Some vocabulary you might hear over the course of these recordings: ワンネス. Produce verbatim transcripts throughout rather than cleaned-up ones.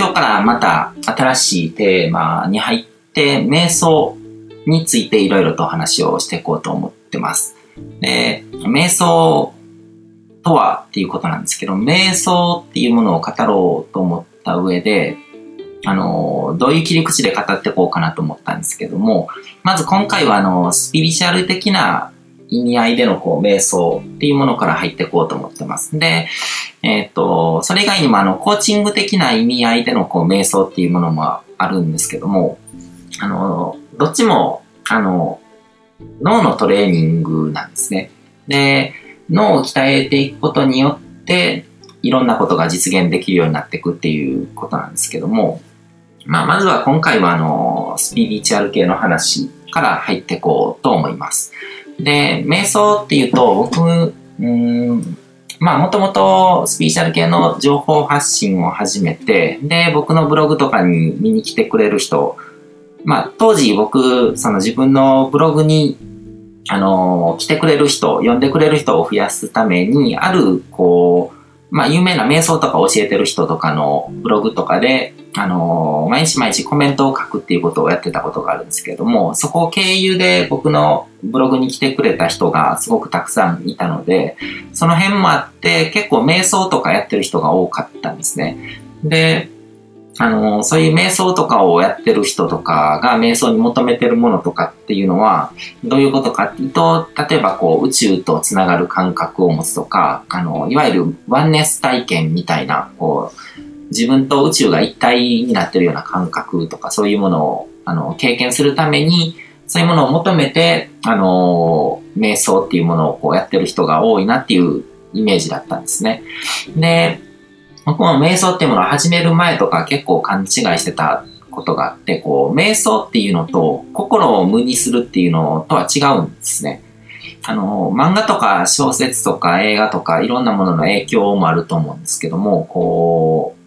今日からまた新しいテーマに入って、瞑想についていろいろとお話をしていこうと思ってます。で、瞑想とはっていうことなんですけど、瞑想っていうものを語ろうと思った上で、あの、どういう切り口で語っていこうかなと思ったんですけども、まず今回はあの、スピリチュアル的な意味合いでのこう、瞑想っていうものから入っていこうと思ってます。で、えっと、それ以外にもあの、コーチング的な意味合いでのこう、瞑想っていうものもあるんですけども、あの、どっちも、あの、脳のトレーニングなんですね。で、脳を鍛えていくことによって、いろんなことが実現できるようになっていくっていうことなんですけども、まあ、まずは今回はあの、スピリチュアル系の話から入っていこうと思います。で、瞑想っていうと、僕、うーん、まあ、もともとスピリチュアル系の情報発信を始めて、で、僕のブログとかに見に来てくれる人、まあ、当時僕、その自分のブログに、あの、来てくれる人、読んでくれる人を増やすために、ある、こう、まあ、有名な瞑想とか教えてる人とかのブログとかで、あの、毎日毎日コメントを書くっていうことをやってたことがあるんですけれども、そこを経由で僕のブログに来てくれた人がすごくたくさんいたので、その辺もあって結構瞑想とかやってる人が多かったんですね。で、あの、そういう瞑想とかをやってる人とかが瞑想に求めてるものとかっていうのは、どういうことかっていうと、例えばこう宇宙とつながる感覚を持つとか、あの、いわゆるワンネス体験みたいな、こう、自分と宇宙が一体になってるような感覚とか、そういうものをあの経験するために、そういうものを求めて、あの、瞑想っていうものをこうやってる人が多いなっていうイメージだったんですね。で、僕も瞑想っていうものを始める前とか結構勘違いしてたことがあって、こう、瞑想っていうのと心を無にするっていうのとは違うんですね。あの、漫画とか小説とか映画とかいろんなものの影響もあると思うんですけども、こう、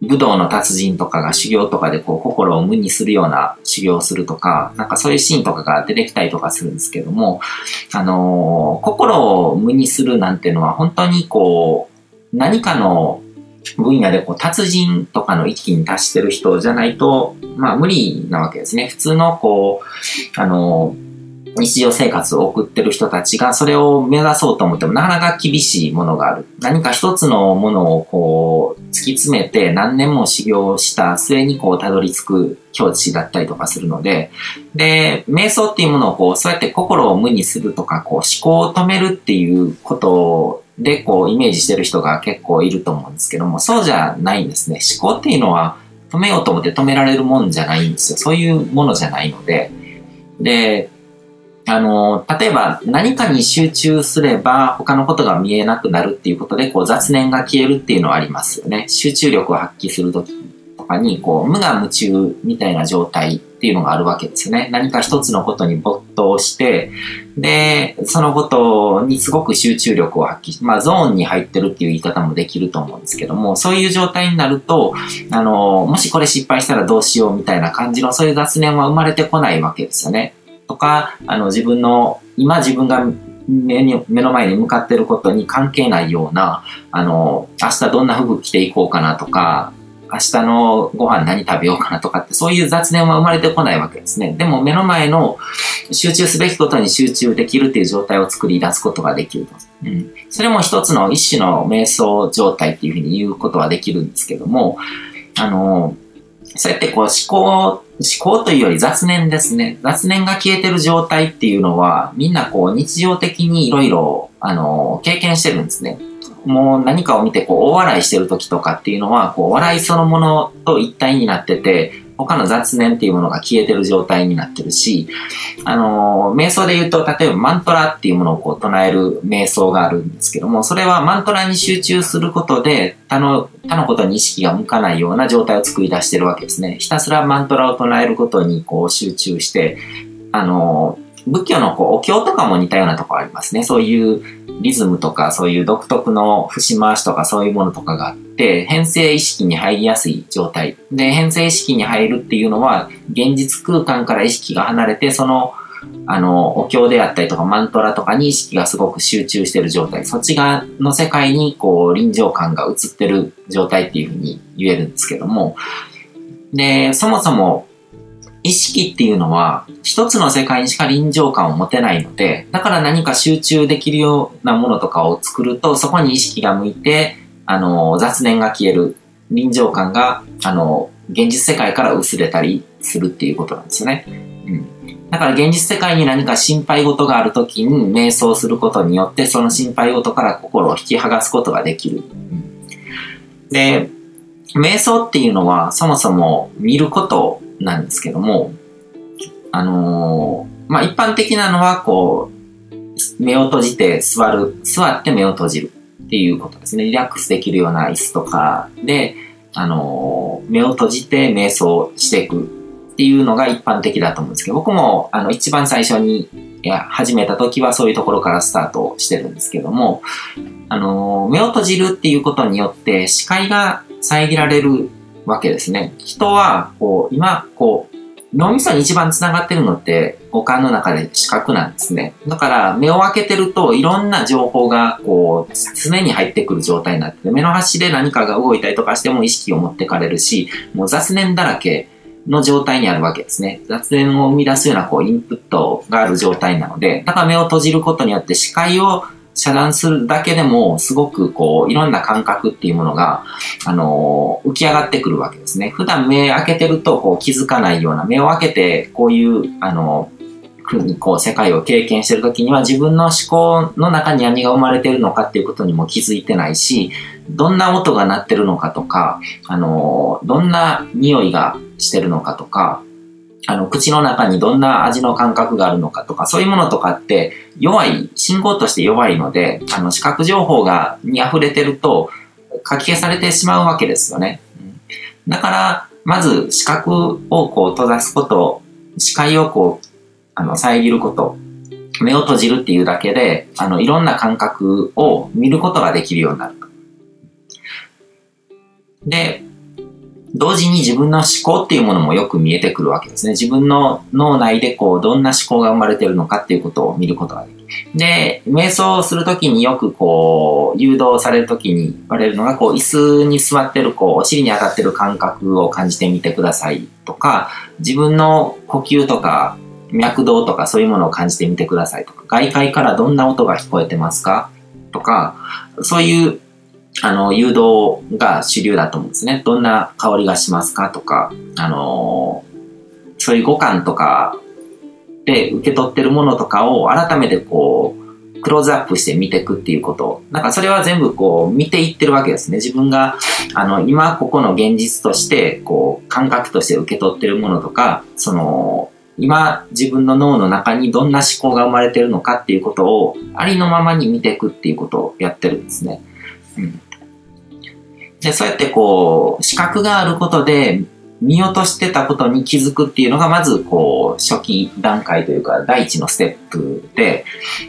武道の達人とかが修行とかでこう心を無にするような修行をするとか、なんかそういうシーンとかが出てきたりとかするんですけども、あのー、心を無にするなんてのは本当にこう、何かの分野でこう達人とかの域に達してる人じゃないと、まあ無理なわけですね。普通のこう、あのー、日常生活を送ってる人たちがそれを目指そうと思ってもなかなか厳しいものがある。何か一つのものをこう突き詰めて何年も修行した末にこうたどり着く境地だったりとかするので、で、瞑想っていうものをこうそうやって心を無にするとかこう思考を止めるっていうことでこうイメージしてる人が結構いると思うんですけども、そうじゃないんですね。思考っていうのは止めようと思って止められるもんじゃないんですよ。そういうものじゃないので、で、あの、例えば何かに集中すれば他のことが見えなくなるっていうことでこう雑念が消えるっていうのはありますよね。集中力を発揮するときとかにこう無我夢中みたいな状態っていうのがあるわけですよね。何か一つのことに没頭して、で、そのことにすごく集中力を発揮して、まあゾーンに入ってるっていう言い方もできると思うんですけども、そういう状態になると、あの、もしこれ失敗したらどうしようみたいな感じのそういう雑念は生まれてこないわけですよね。とか、あの、自分の、今自分が目に、目の前に向かっていることに関係ないような、あの、明日どんな服着ていこうかなとか、明日のご飯何食べようかなとかって、そういう雑念は生まれてこないわけですね。でも目の前の集中すべきことに集中できるっていう状態を作り出すことができると。うん。それも一つの一種の瞑想状態っていうふうに言うことはできるんですけども、あの、そうやってこう思考、思考というより雑念ですね。雑念が消えてる状態っていうのは、みんなこう日常的にいろいろ、あの、経験してるんですね。もう何かを見てこう大笑いしてる時とかっていうのは、こう笑いそのものと一体になってて、他の雑念っていうものが消えてる状態になってるし、あの、瞑想で言うと、例えばマントラっていうものをこう唱える瞑想があるんですけども、それはマントラに集中することで、他の、他のことに意識が向かないような状態を作り出してるわけですね。ひたすらマントラを唱えることにこう集中して、あの、仏教のこうお経とかも似たようなところありますね。そういうリズムとか、そういう独特の節回しとかそういうものとかがあって、変性意識に入りやすい状態。で、変性意識に入るっていうのは、現実空間から意識が離れて、そのあの、お経であったりとかマントラとかに意識がすごく集中してる状態、そっち側の世界にこう臨場感が移ってる状態っていうふうに言えるんですけども、で、そもそも意識っていうのは一つの世界にしか臨場感を持てないので、だから何か集中できるようなものとかを作ると、そこに意識が向いて、あの、雑念が消える、臨場感が、あの、現実世界から薄れたりするっていうことなんですよね。うん。だから現実世界に何か心配事があるときに瞑想することによって、その心配事から心を引き剥がすことができる。うん、で、瞑想っていうのはそもそも見ることなんですけども、あのー、まあ、一般的なのはこう、目を閉じて座る、座って目を閉じるっていうことですね。リラックスできるような椅子とかで、あのー、目を閉じて瞑想していくっていうのが一般的だと思うんですけど、僕もあの一番最初にいや始めた時はそういうところからスタートしてるんですけども、あのー、目を閉じるっていうことによって視界が遮られるわけですね。人はこう今こう脳みそに一番つながってるのって五感の中で視覚なんですね。だから目を開けてるといろんな情報がこう常に入ってくる状態になってて、目の端で何かが動いたりとかしても意識を持ってかれるし、もう雑念だらけの状態にあるわけですね。雑念を生み出すようなこうインプットがある状態なので、だから目を閉じることによって視界を遮断するだけでもすごくこういろんな感覚っていうものが、あのー、浮き上がってくるわけですね。普段目開けてるとこう気づかないような、目を開けてこういう、あのー、ふうにこう世界を経験してる時には自分の思考の中に何が生まれてるのかっていうことにも気づいてないし、どんな音が鳴ってるのかとか、あのー、どんな匂いがしてるのかとか、あの、口の中にどんな味の感覚があるのかとか、そういうものとかって弱い、信号として弱いので、あの、視覚情報が、に溢れてると、かき消されてしまうわけですよね。だから、まず、視覚をこう閉ざすこと、視界をこう、あの、遮ること、目を閉じるっていうだけで、あの、いろんな感覚を見ることができるようになると。で、同時に自分の思考っていうものもよく見えてくるわけですね。自分の脳内でこう、どんな思考が生まれてるのかっていうことを見ることができる。で、瞑想をするときによくこう、誘導されるときに言われるのが、こう、椅子に座ってる、こう、お尻に当たってる感覚を感じてみてくださいとか、自分の呼吸とか、脈動とかそういうものを感じてみてくださいとか、外界からどんな音が聞こえてますかとか、そういう、あの、誘導が主流だと思うんですね。どんな香りがしますかとか、あのー、そういう五感とかで受け取ってるものとかを改めてこう、クローズアップして見ていくっていうこと。なんかそれは全部こう、見ていってるわけですね。自分が、あの、今ここの現実として、こう、感覚として受け取ってるものとか、その、今自分の脳の中にどんな思考が生まれてるのかっていうことを、ありのままに見ていくっていうことをやってるんですね。うん。で、そうやってこう、視覚があることで、見落としてたことに気づくっていうのが、まずこう、初期段階というか、第一のステップで、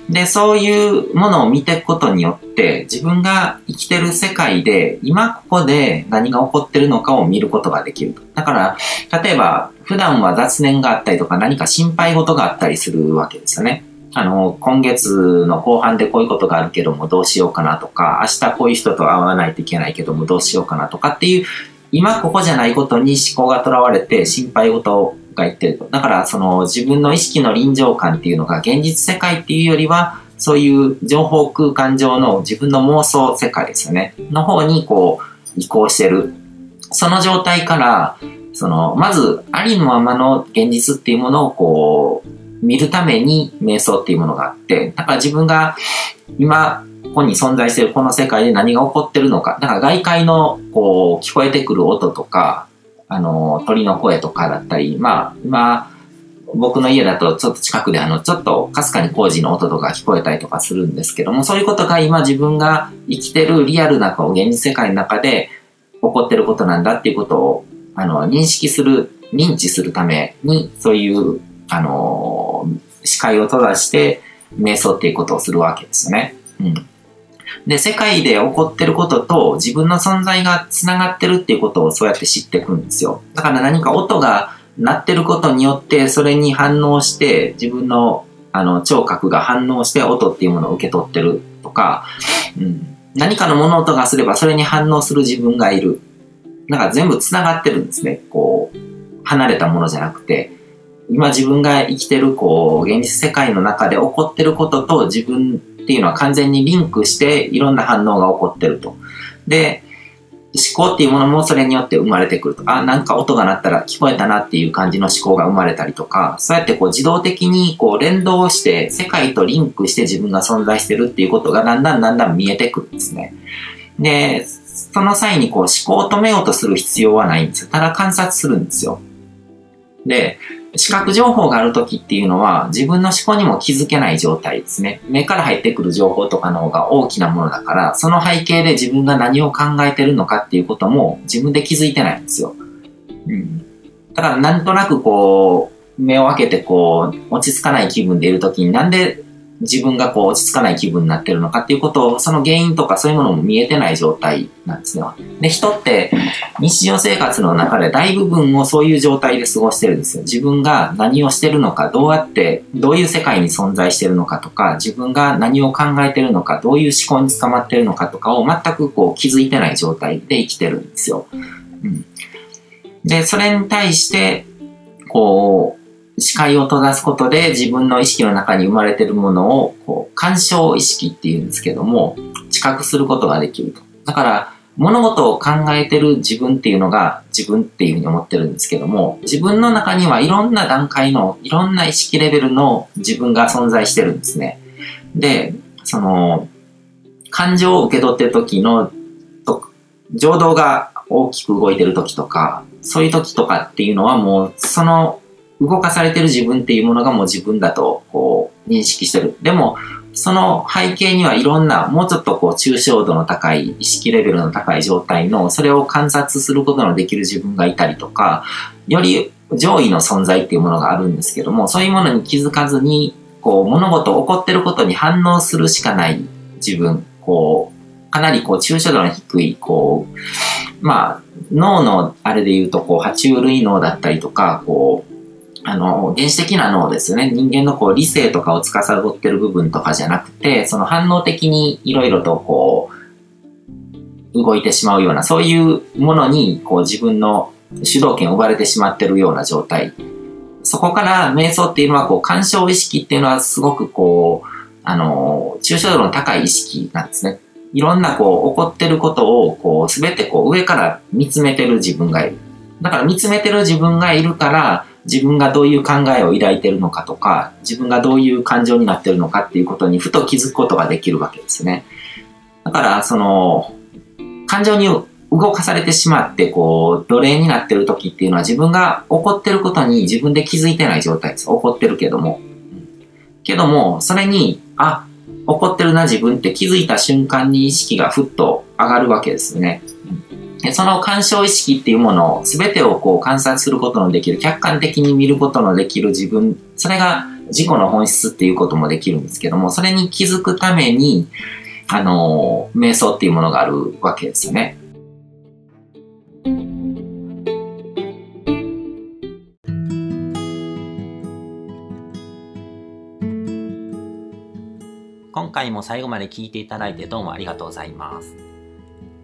で、そういうものを見ていくことによって、自分が生きてる世界で、今ここで何が起こってるのかを見ることができる。だから、例えば、普段は雑念があったりとか、何か心配事があったりするわけですよね。あの、今月の後半でこういうことがあるけどもどうしようかなとか、明日こういう人と会わないといけないけどもどうしようかなとかっていう、今ここじゃないことに思考がとらわれて心配事が言ってると。だからその自分の意識の臨場感っていうのが現実世界っていうよりは、そういう情報空間上の自分の妄想世界ですよね。の方にこう移行してる。その状態から、その、まずありのままの現実っていうものをこう、見るために瞑想っていうものがあって、だから自分が今ここに存在しているこの世界で何が起こってるのか、だから外界のこう聞こえてくる音とか、あの鳥の声とかだったり、まあ今僕の家だとちょっと近くであのちょっとかすかに工事の音とか聞こえたりとかするんですけども、そういうことが今自分が生きてるリアルなこう現実世界の中で起こってることなんだっていうことをあの認識する、認知するためにそういうあの、視界を閉ざして瞑想っていうことをするわけですよね。うん。で、世界で起こってることと自分の存在がつながってるっていうことをそうやって知っていくんですよ。だから何か音がなってることによって、それに反応して、自分の、あの、聴覚が反応して音っていうものを受け取ってるとか、うん、何かの物音がすればそれに反応する自分がいる。なんか全部繋がってるんですね。こう、離れたものじゃなくて、今自分が生きてる、こう、現実世界の中で起こってることと自分っていうのは完全にリンクして、いろんな反応が起こってると。で、思考っていうものもそれによって生まれてくると。あ、なんか音が鳴ったら聞こえたなっていう感じの思考が生まれたりとか、そうやってこう自動的にこう連動して世界とリンクして自分が存在してるっていうことがだんだんだんだん見えてくるんですね。で、その際にこう思考を止めようとする必要はないんですよ。ただ観察するんですよ。で、視覚情報がある時っていうのは自分の思考にも気づけない状態ですね。目から入ってくる情報とかの方が大きなものだから、その背景で自分が何を考えてるのかっていうことも自分で気づいてないんですよ。うん。だからなんとなくこう、目を開けてこう、落ち着かない気分でいる時になんで自分がこう落ち着かない気分になってるのかっていうことを、その原因とかそういうものも見えてない状態なんですよ。で、人って日常生活の中で大部分をそういう状態で過ごしてるんですよ。自分が何をしてるのか、どうやって、どういう世界に存在してるのかとか、自分が何を考えてるのか、どういう思考に捕まってるのかとかを全くこう気づいてない状態で生きてるんですよ。うん、で、それに対して、こう、視界を閉ざすことで自分の意識の中に生まれているものをこう鑑賞意識っていうんですけども、知覚することができると。だから物事を考えてる自分っていうのが自分っていうふうに思ってるんですけども、自分の中にはいろんな段階のいろんな意識レベルの自分が存在してるんですね。で、その感情を受け取ってる時の情動が大きく動いてる時とか、そういう時とかっていうのはもうその動かされてる自分っていうものがもう自分だとこう認識してる。でも、その背景にはいろんな、もうちょっとこう抽象度の高い、意識レベルの高い状態の、それを観察することのできる自分がいたりとか、より上位の存在っていうものがあるんですけども、そういうものに気づかずに、こう物事、起こってることに反応するしかない自分、こう、かなりこう抽象度の低い、こう、まあ、脳のあれで言うと、こう、爬虫類脳だったりとか、こう、あの、原始的な脳ですよね。人間のこう理性とかを司ってる部分とかじゃなくて、その反応的にいろいろとこう、動いてしまうような、そういうものにこう自分の主導権を奪われてしまってるような状態。そこから瞑想っていうのはこう、鑑賞意識っていうのはすごくこう、あの、抽象度の高い意識なんですね。いろんなこう、起こってることをこう、すべてこう、上から見つめてる自分がいる。だから見つめてる自分がいるから、自分がどういう考えを抱いてるのかとか、自分がどういう感情になってるのかっていうことにふと気づくことができるわけですね。だから、その、感情に動かされてしまって、こう、奴隷になってる時っていうのは自分が怒ってることに自分で気づいてない状態です。怒ってるけども。けども、それに、あ、怒ってるな自分って気づいた瞬間に意識がふっと上がるわけですね。その鑑賞意識っていうものを全てをこう観察することのできる、客観的に見ることのできる自分、それが自己の本質っていうこともできるんですけども、それに気づくために、あの、瞑想っていうものがあるわけですよね。今回も最後まで聞いていただいてどうもありがとうございます。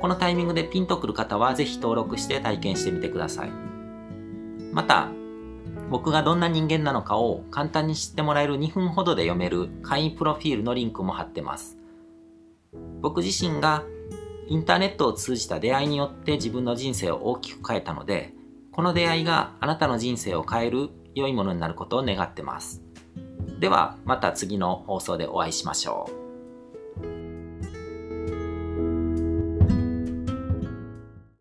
このタイミングでピンとくる方はぜひ登録して体験してみてください。また、僕がどんな人間なのかを簡単に知ってもらえるにふんほどで読める会員プロフィールのリンクも貼ってます。僕自身がインターネットを通じた出会いによって自分の人生を大きく変えたので、この出会いがあなたの人生を変える良いものになることを願ってます。では、また次の放送でお会いしましょう。